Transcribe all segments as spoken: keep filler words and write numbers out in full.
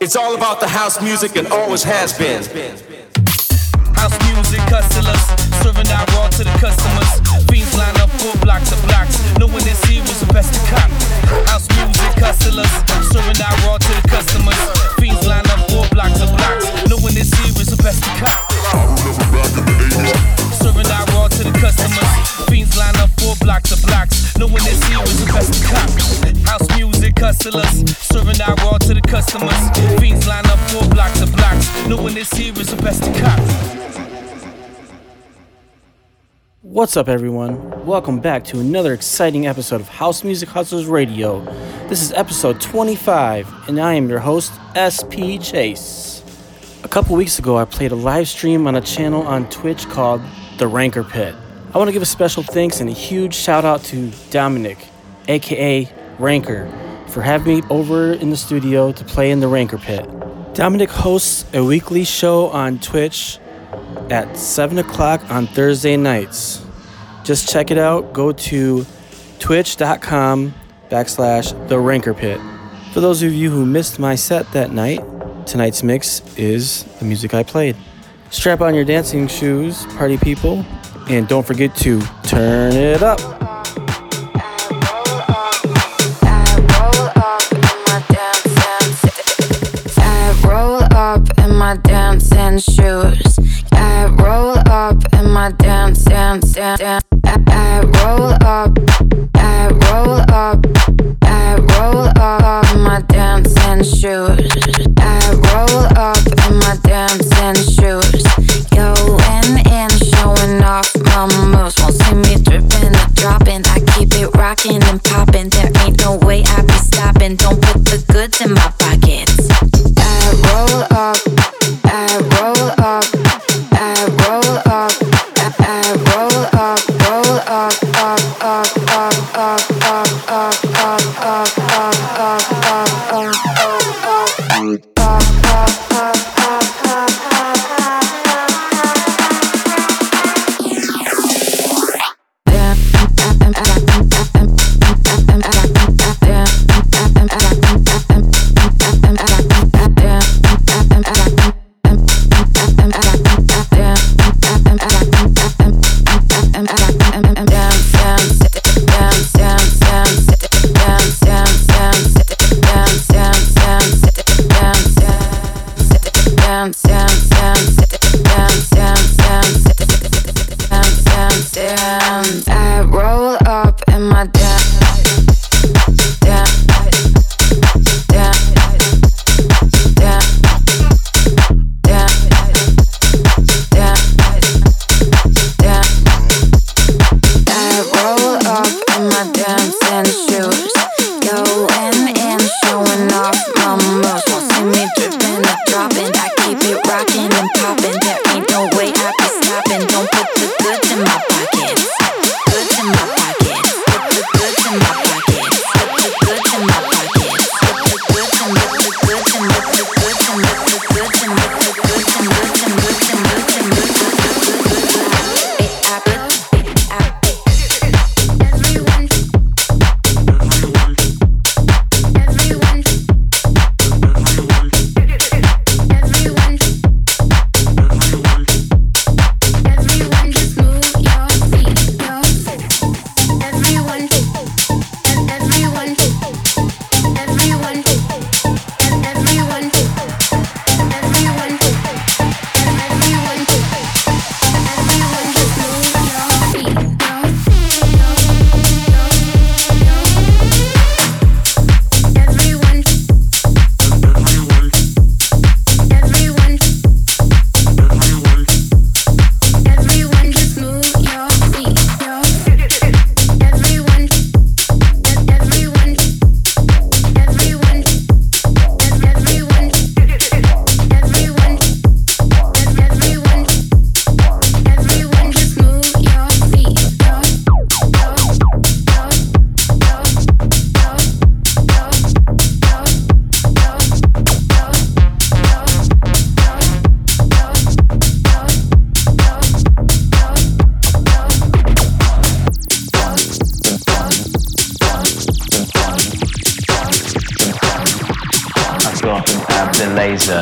It's all about the house music and always has been. House music hustlers, serving out raw to the customers. Beans line up four blocks to blocks, knowing this here was the best to cop. House music hustlers, serving out raw to the customers. Beans line up four blocks to blocks, knowing this here was the best to cop. I remember back in the eighties. Serving out raw to the customers. Beans line up four blocks to blocks, knowing this here was the best to cop. House music hustlers, serving out raw to the customers. Beans line up four blocks to blocks, knowing this here was the best to cop. What's up, everyone? Welcome back to another exciting episode of House Music Hustlers Radio. This is episode twenty-five, and I am your host, S P Chase. A couple weeks ago, I played a live stream on a channel on Twitch called The Rancor Pit. I want to give a special thanks and a huge shout out to Dominic, aka Ranker, for having me over in the studio to play in The Rancor Pit. Dominic hosts a weekly show on Twitch at seven o'clock on Thursday nights. Just check it out. Go to twitch.com backslash the Ranker Pit. For those of you who missed my set that night, tonight's mix is the music I played. Strap on your dancing shoes, party people, and don't forget to turn it up. I roll up in my dancing shoes. I roll up in my dance, dance, dance, dance. I, I roll up, I roll up, I roll up in my dancing shoes. I roll up in my dancing shoes. Going in, showing off my moves. Won't see me dripping or dropping. I keep it rocking and popping. There ain't no way I be stopping. Don't put the goods in my pockets. I roll up, I roll up. I've got the laser.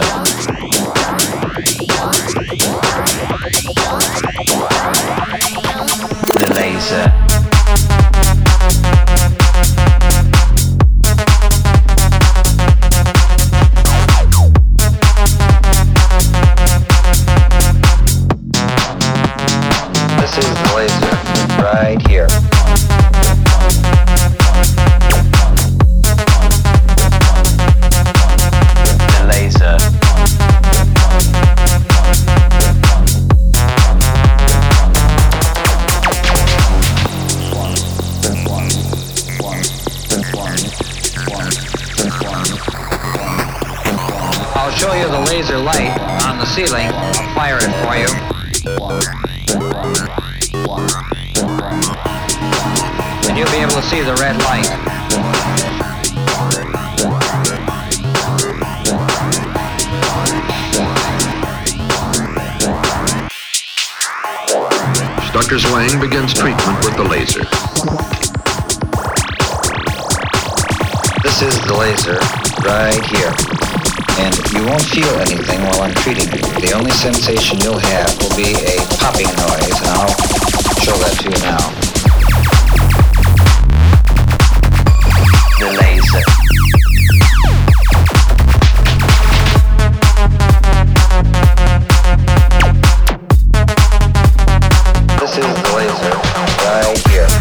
The laser. Ceiling, I'll fire it for you. And you'll be able to see the red light. Doctor Zwang begins treatment with the laser. This is the laser, right here. And you won't feel anything while I'm treating you. The only sensation you'll have will be a popping noise, and I'll show that to you now. The laser. This is the laser right here. Okay.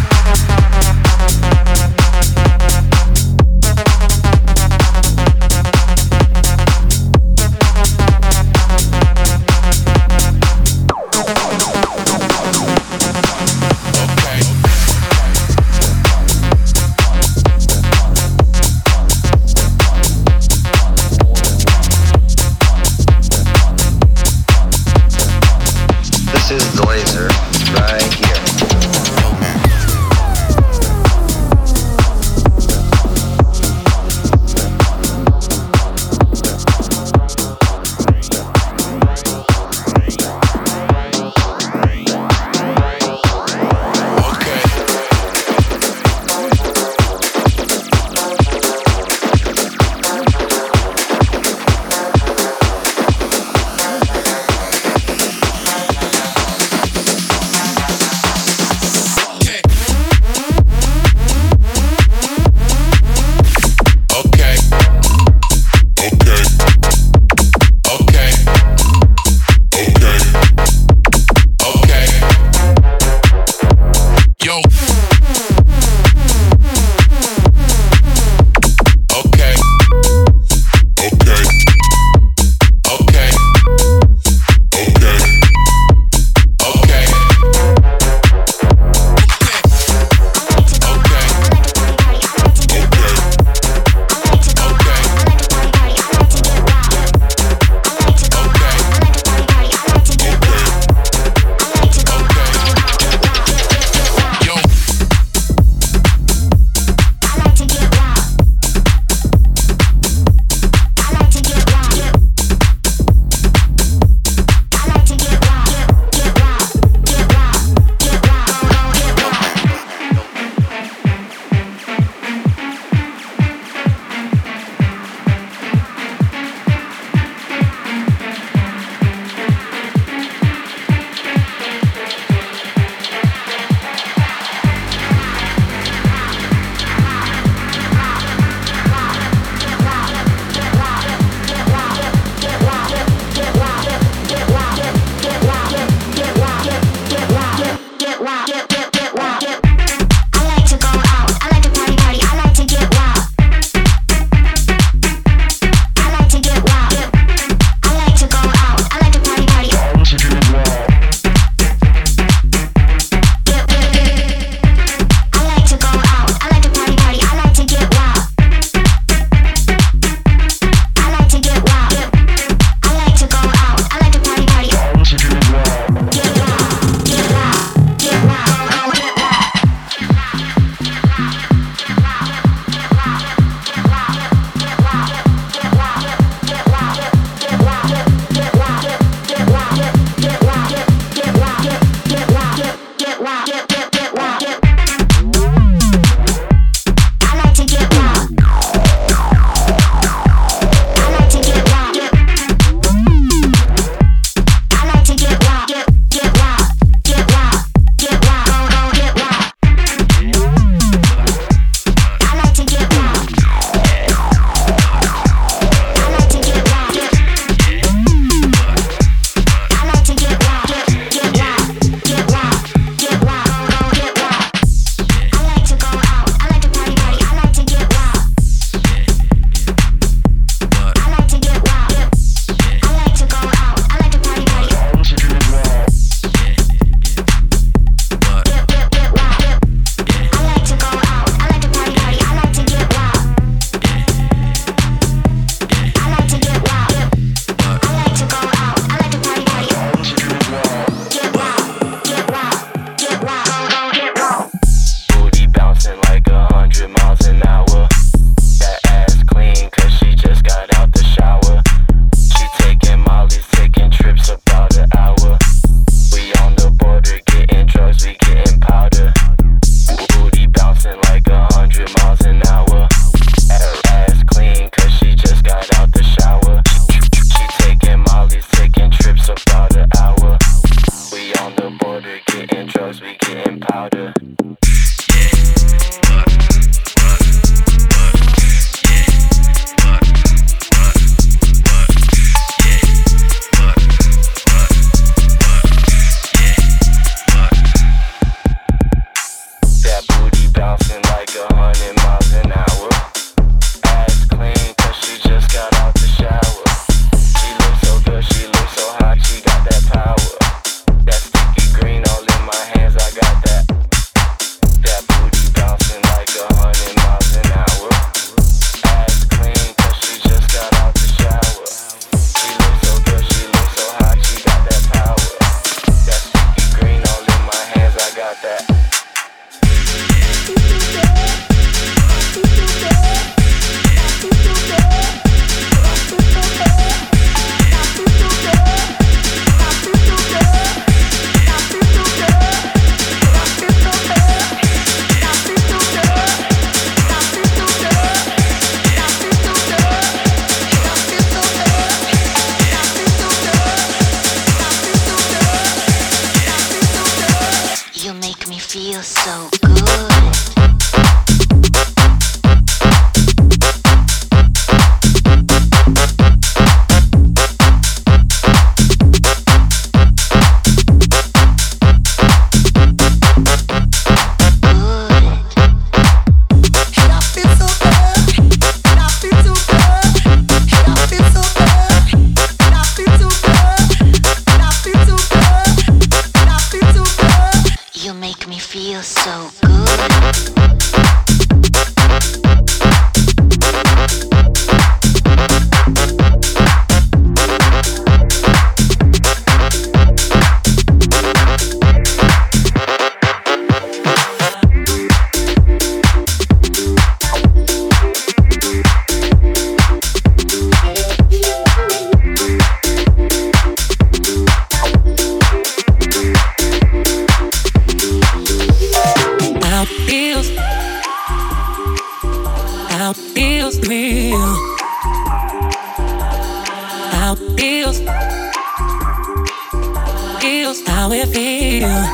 feels, how it feels.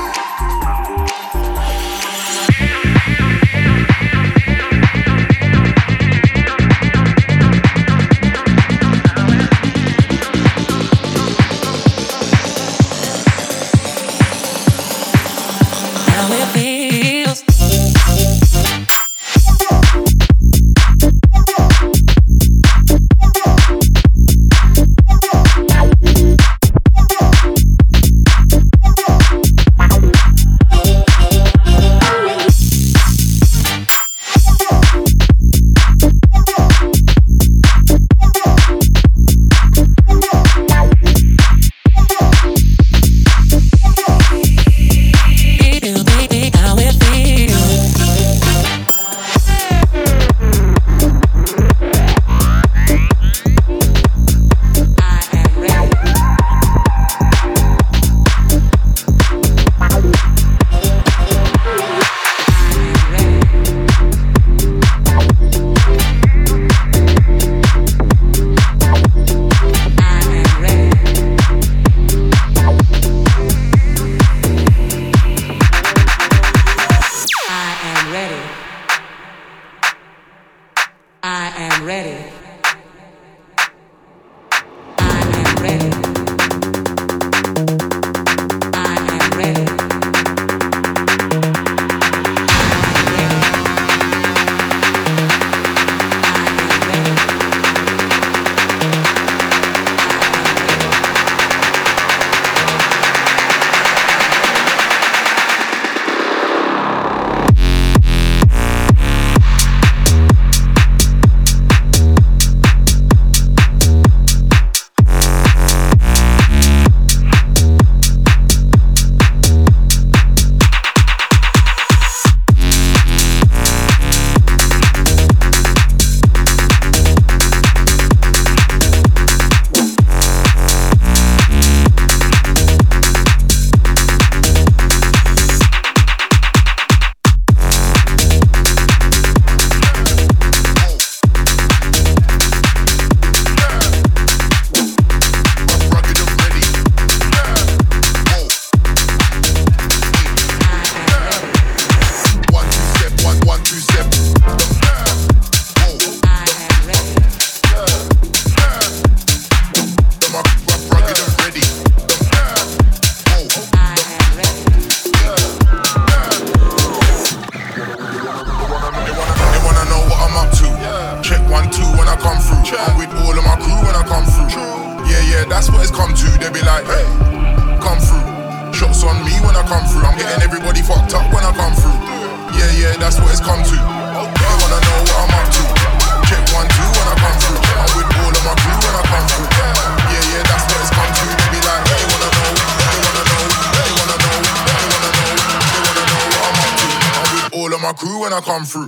When I come through,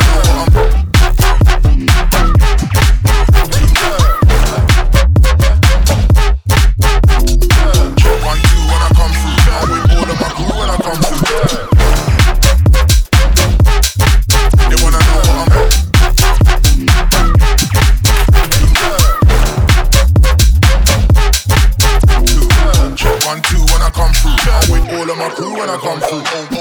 I'm with all of my crew when I come through.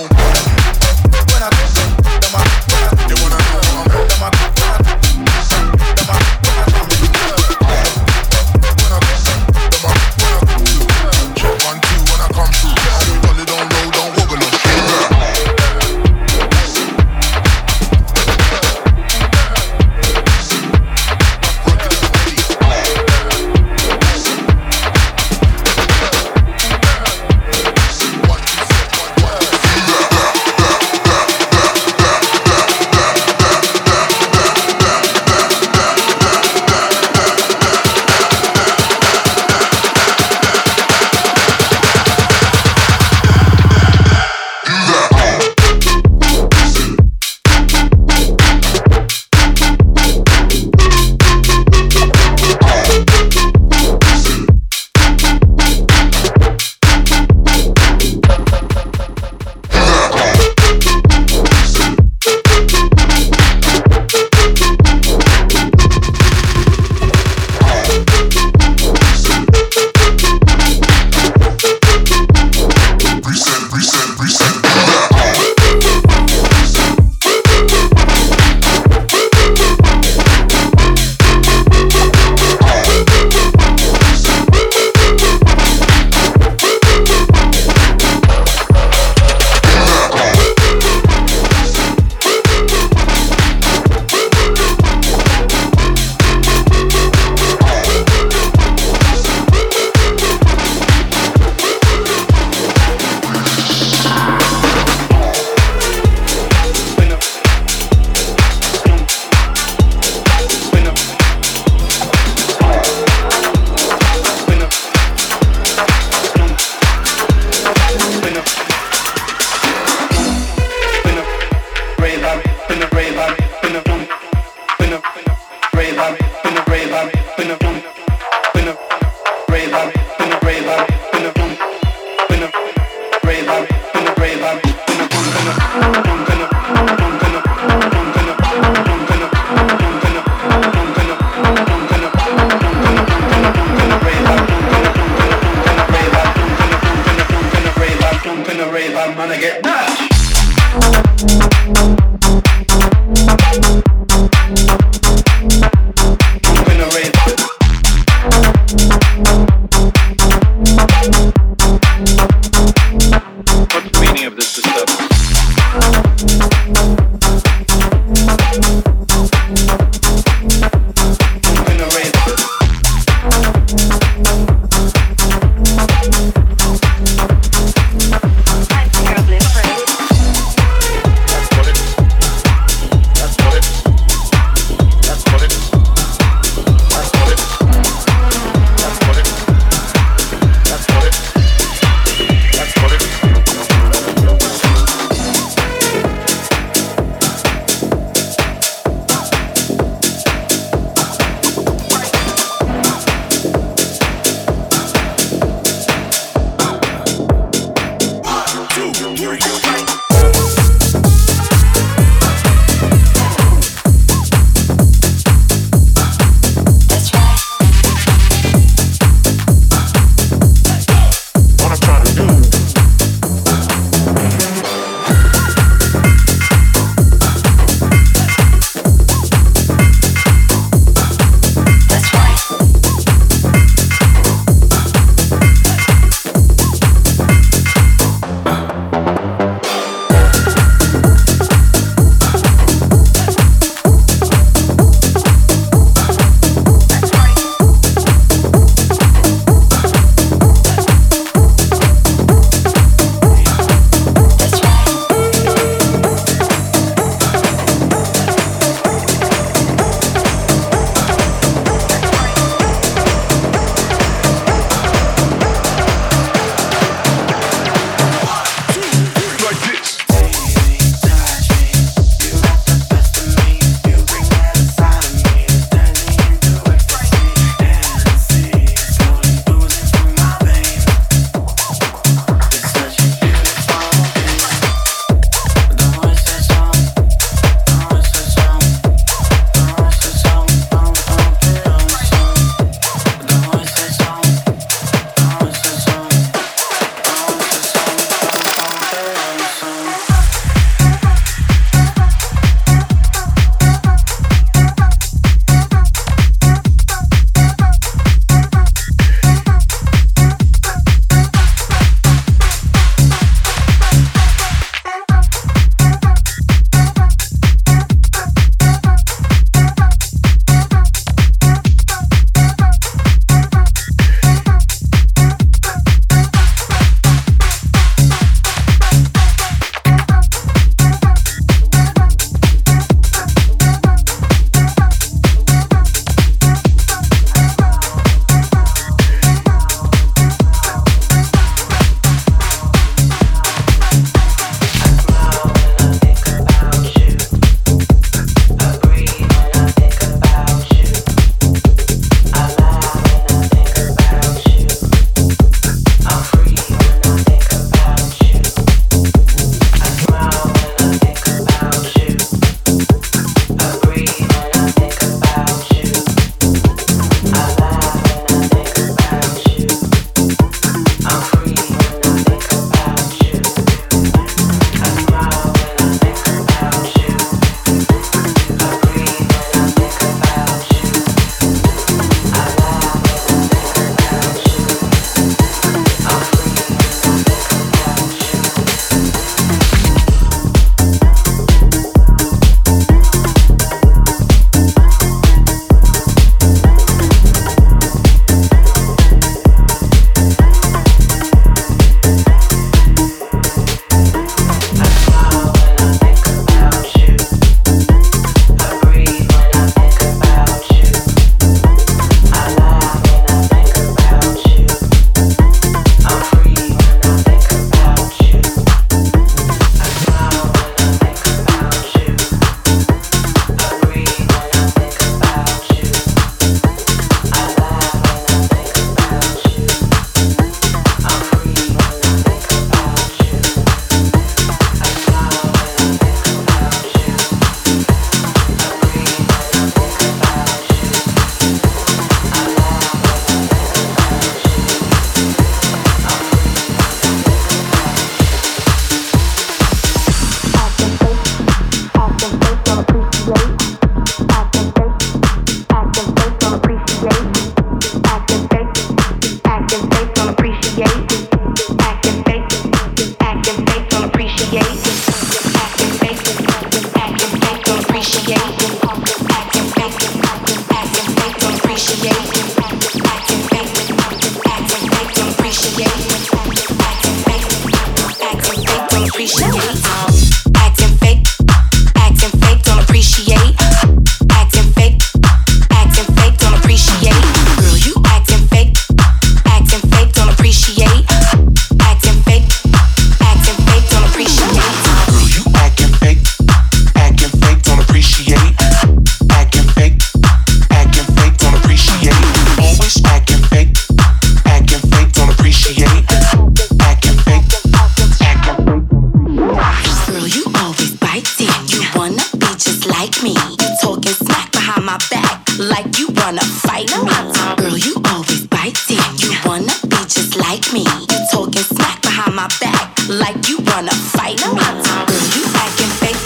me. You talking smack behind my back like you wanna fight me. Girl, you always biting. You wanna be just like me. You talking smack behind my back like you wanna fight me. Girl, you acting fake,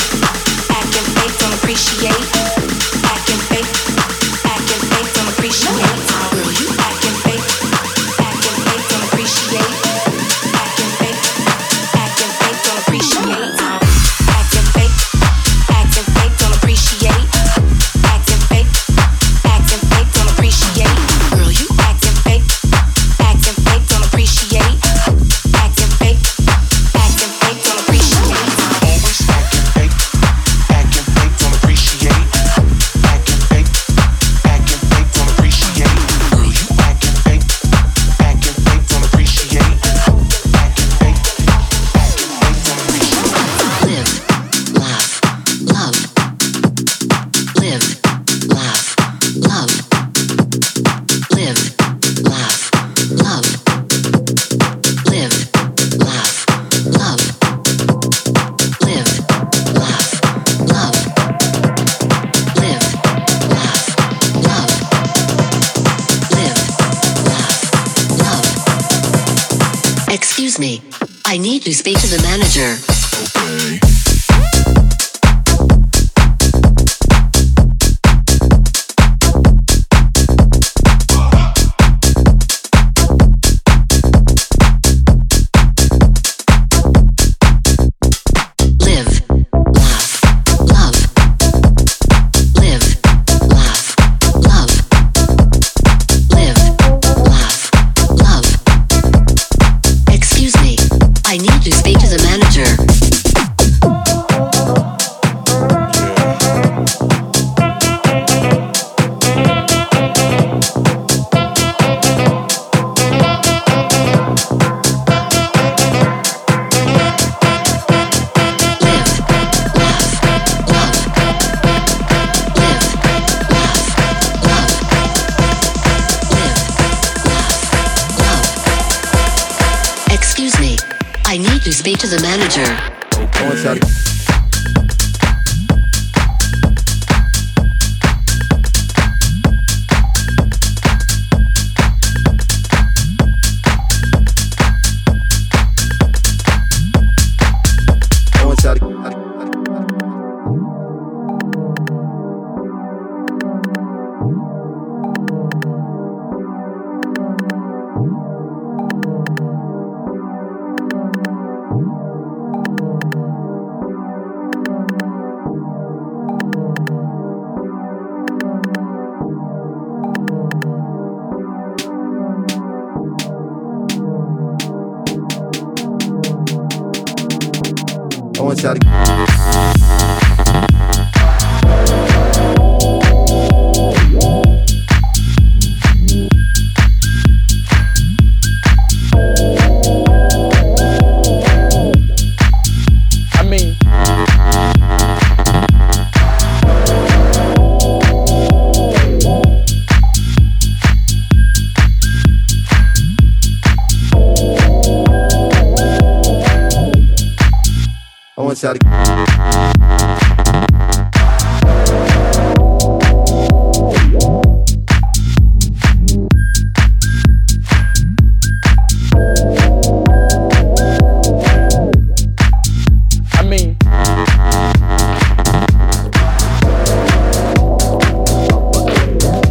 acting fake, don't appreciate. Acting fake, acting fake, don't appreciate. Girl, you acting fake, acting fake, don't appreciate. Acting fake, acting fake, don't appreciate. Excuse me, I need to speak to the manager. Okay. To the manager. Okay.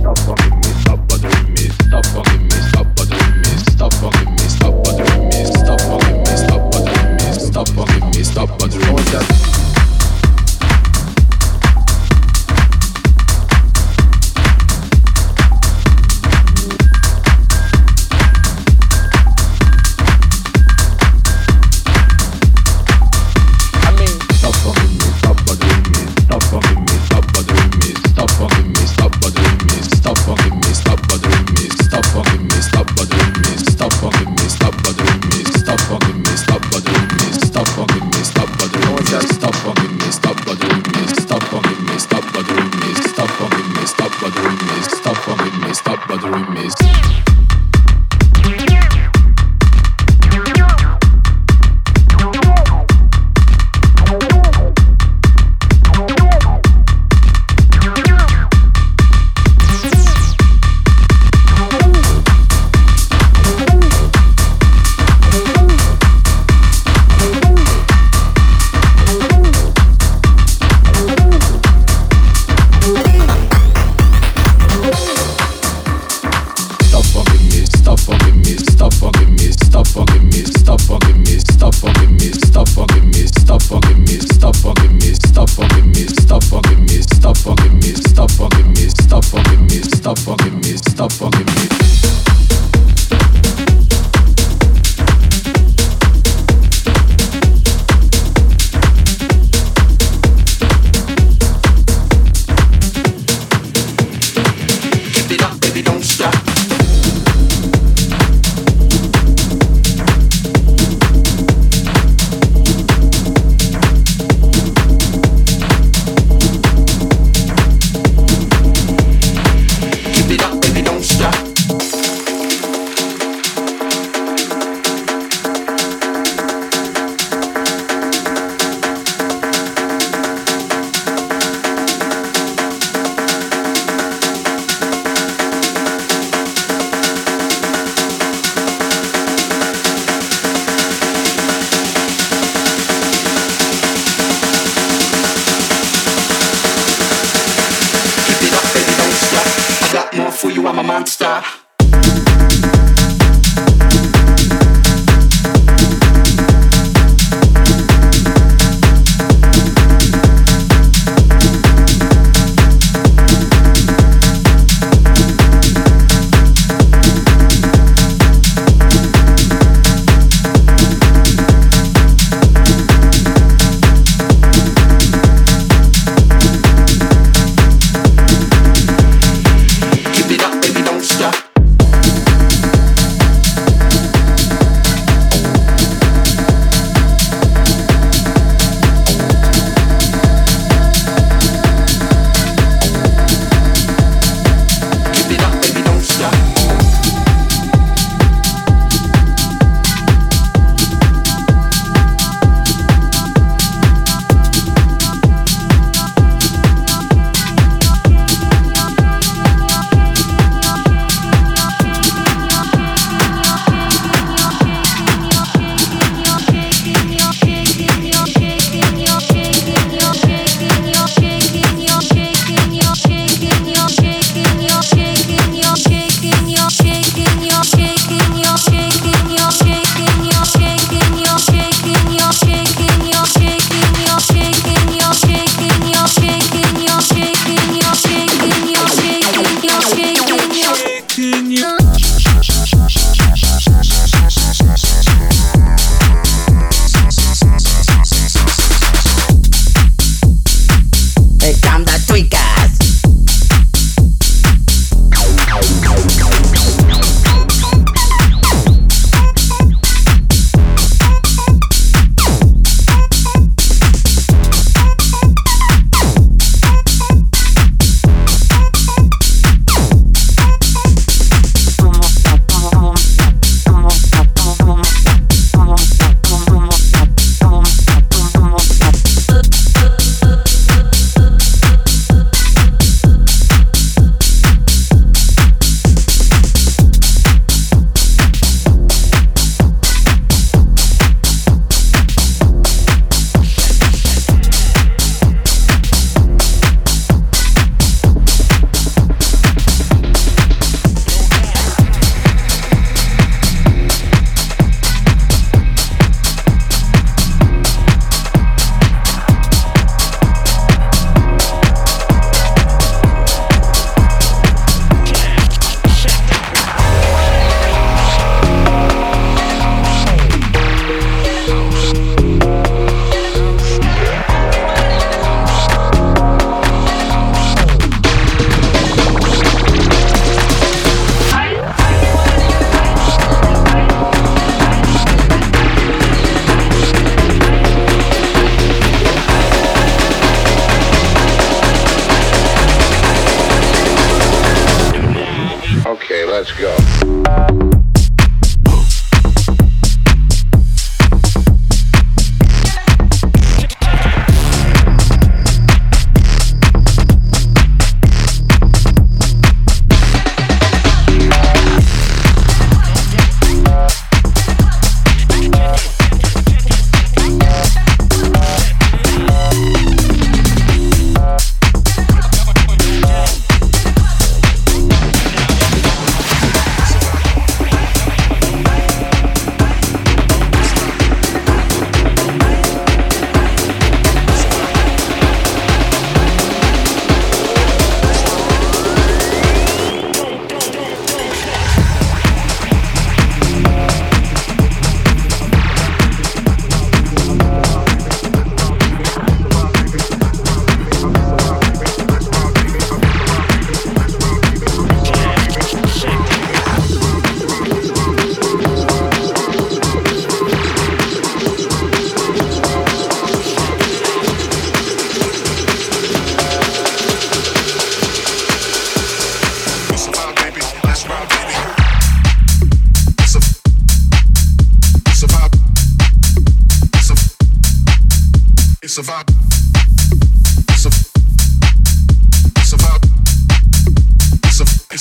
Stop bothering me, stop bothering me, stop bothering me, stop bothering me, stop bothering me. stop fucking me, stop fucking me.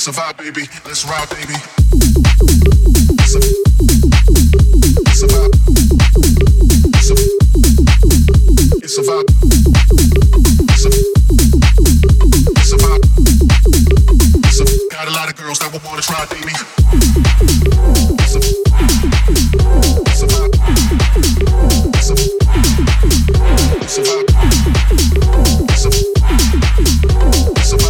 survive, baby. Let's ride, baby. It's a vibe. It's a vibe. It's a vibe. It's a vibe. It's a vibe. Got a lot of girls that would wanna try, baby. It's a vibe. It's a vibe. It's a vibe. It's a vibe. It's a vibe.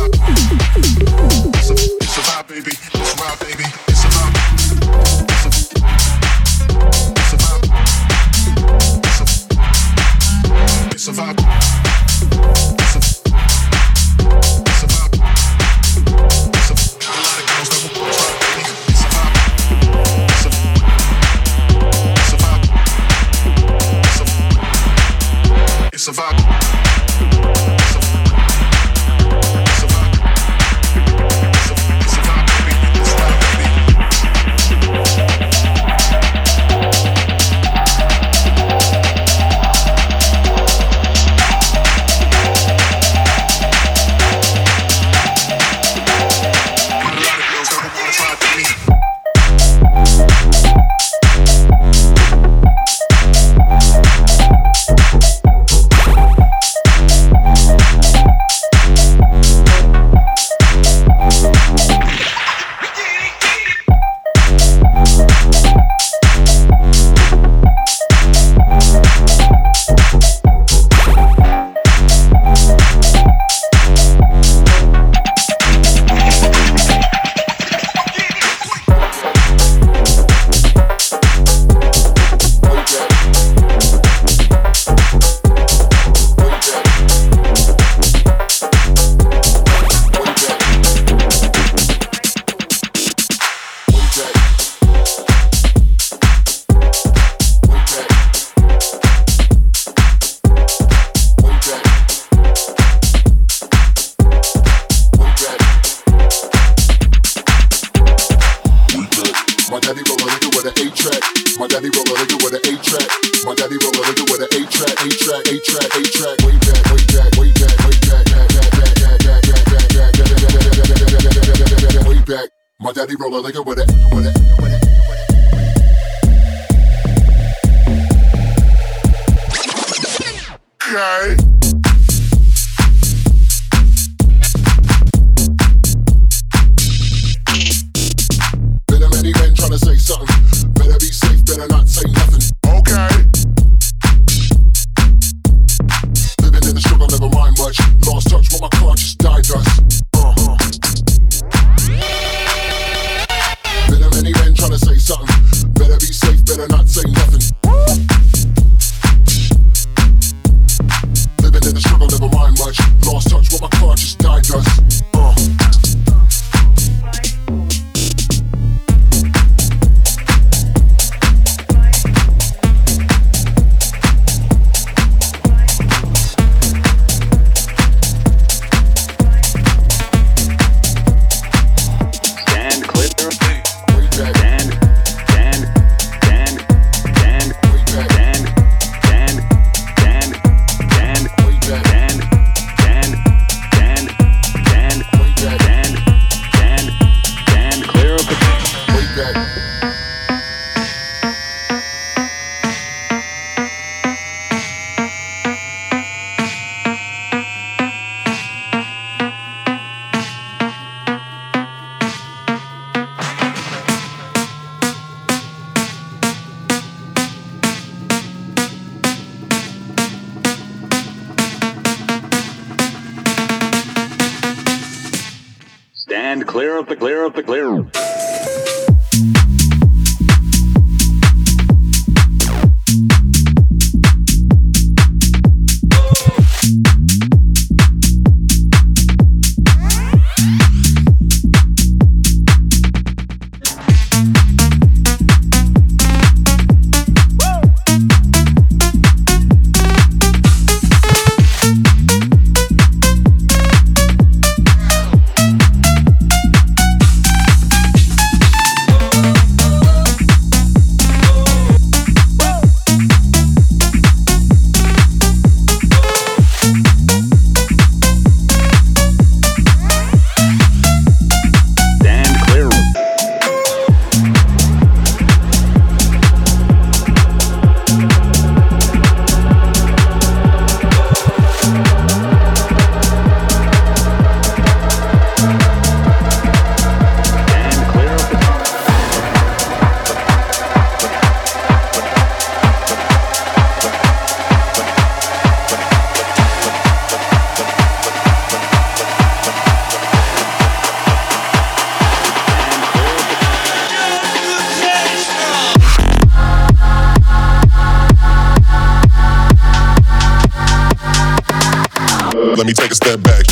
let me take a step back.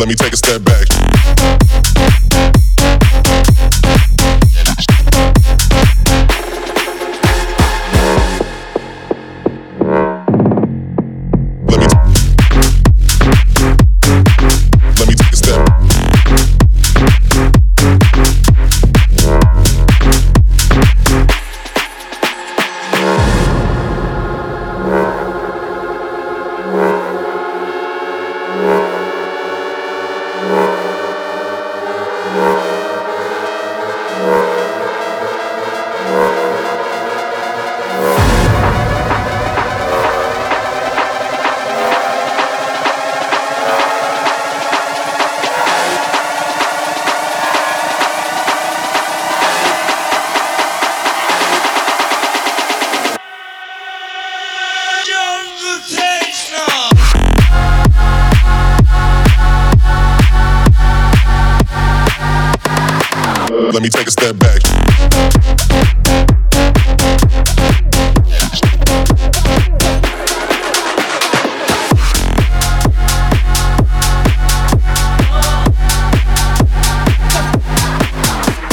Let me take a step back. Let me take a step back.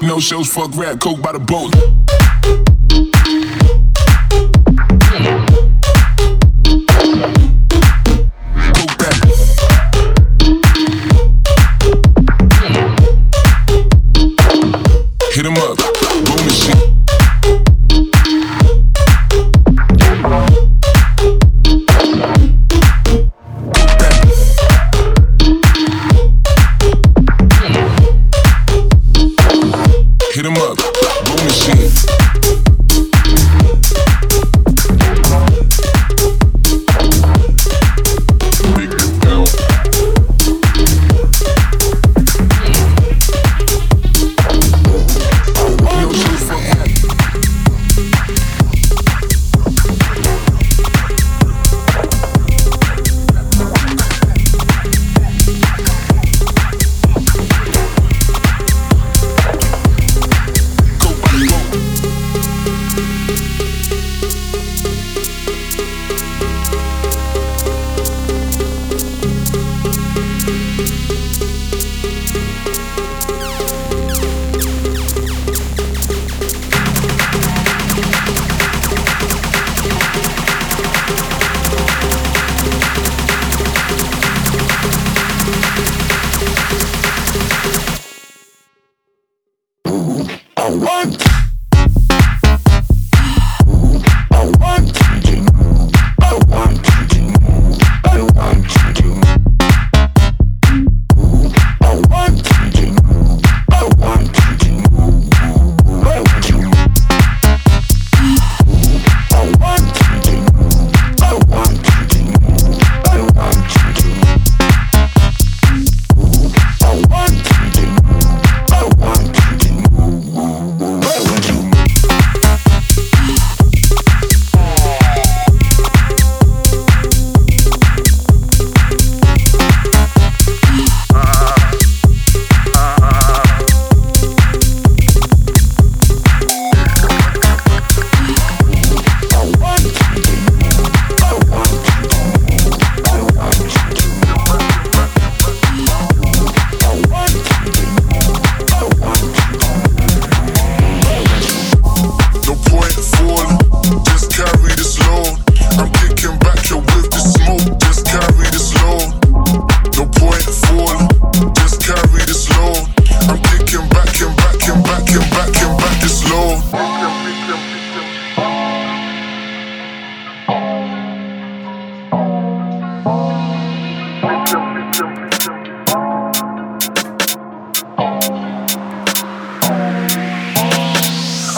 No shows, fuck rap, coke by the boat. Hit him up, boom and shit.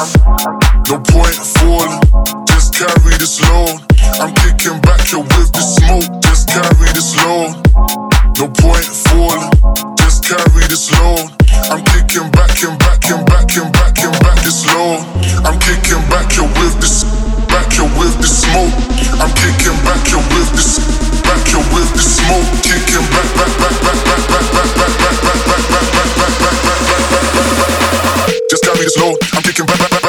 No point falling, just carry this load. I'm kicking back here with the smoke, just carry this load. No point falling, just carry this load. I'm kicking back and back and back and back and back this load. I'm kicking back here with this, back here with the smoke. I'm kicking back here with this, back here with the smoke. Kicking back, back, back, back, back, back, back, back, back, back, back, back, back, back, back, back, back, back, back, back, back. Just carry this load. I'm kicking back, back, back, back.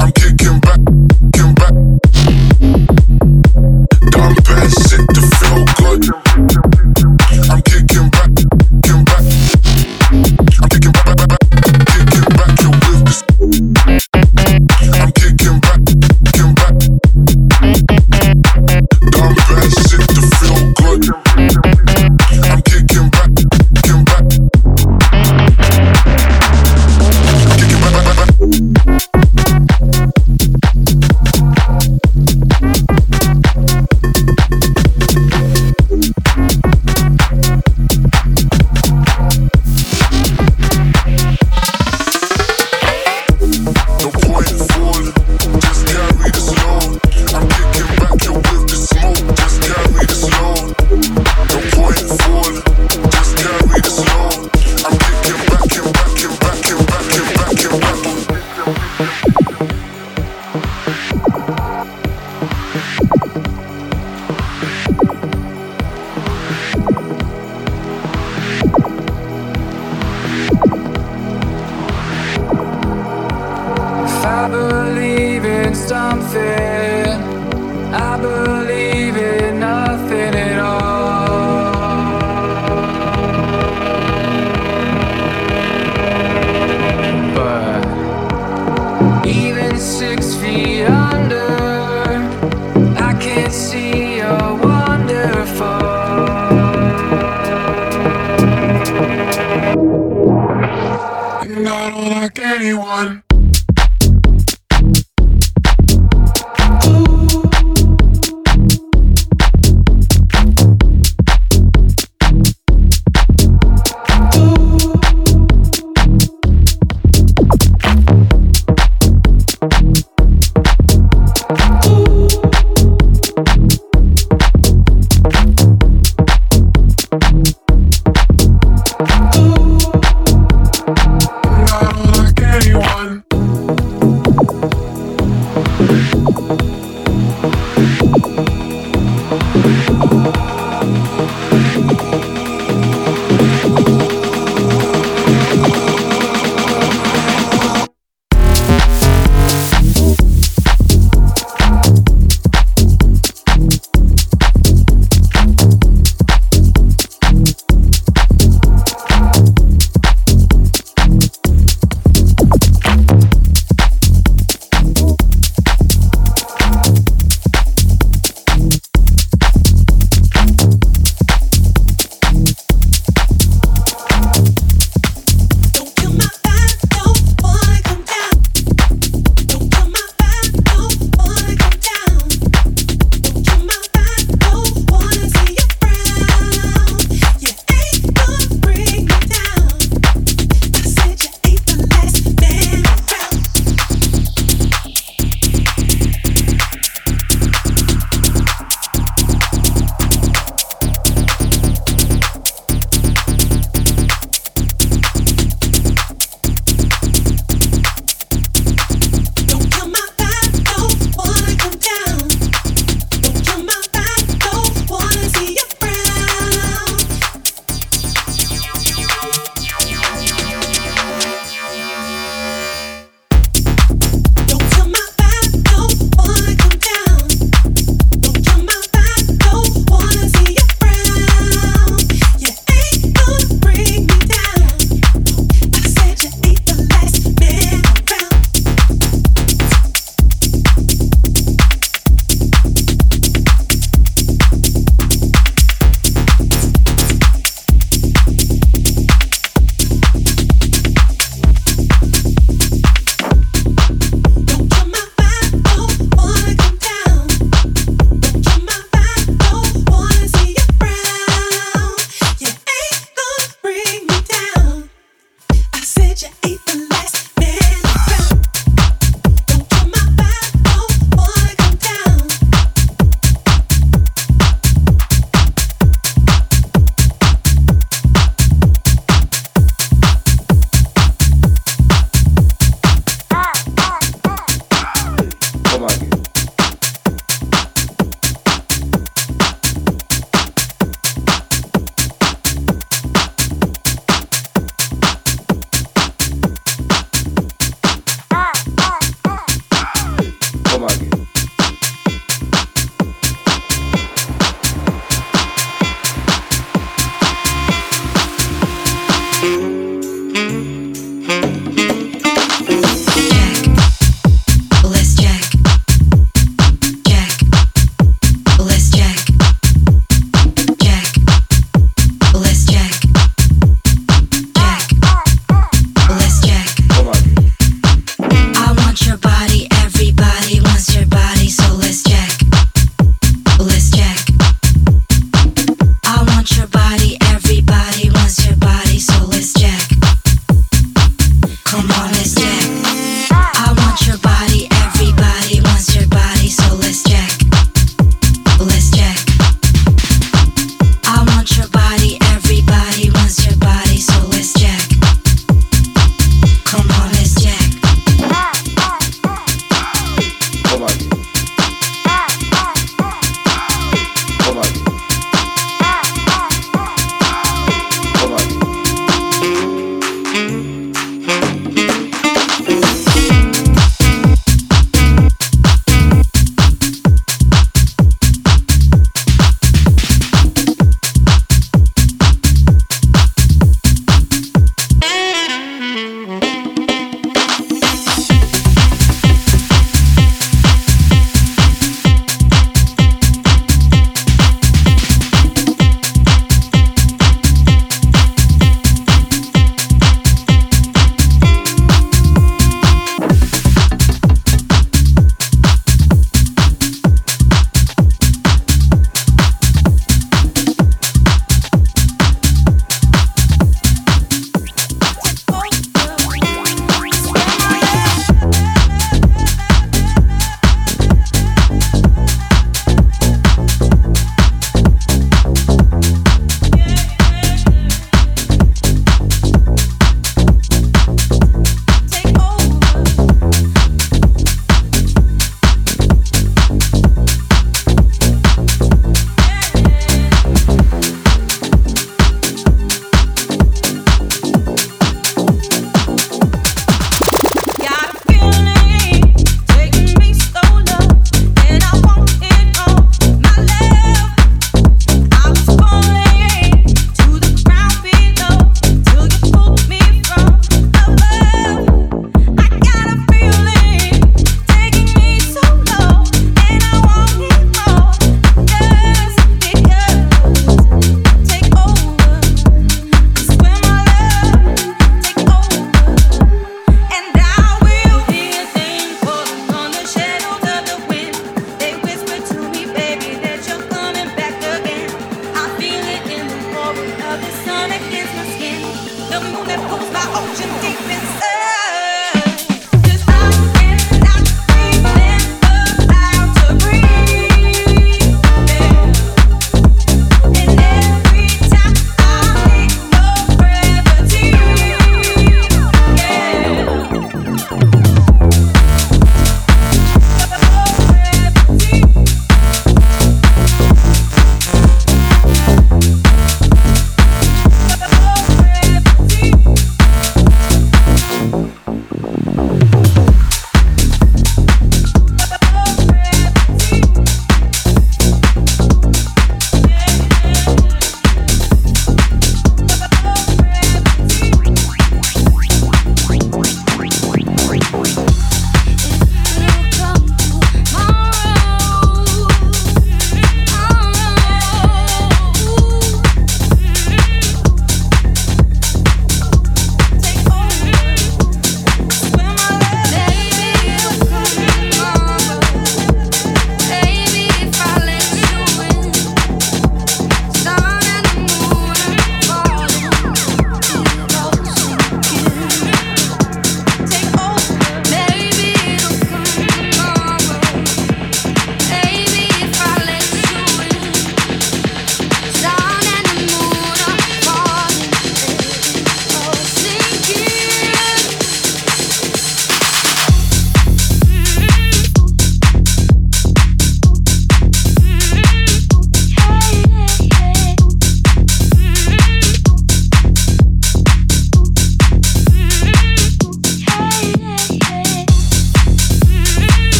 I'm kicking back, kicking back. Down pants, it to feel good. I'm kicking back, kicking back. I'm kicking back, back, back, kicking back your whips. I'm kicking back, kicking back. Down pants, it to feel good. I'm kicking back, kicking back. I'm kicking back, back, back, back.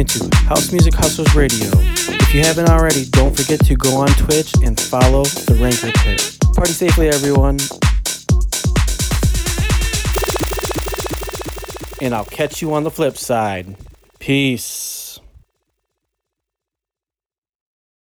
into House Music Hustlers Radio. If you haven't already, don't forget to go on Twitch and follow The Rancor Pit. Party safely, everyone. And I'll catch you on the flip side. Peace.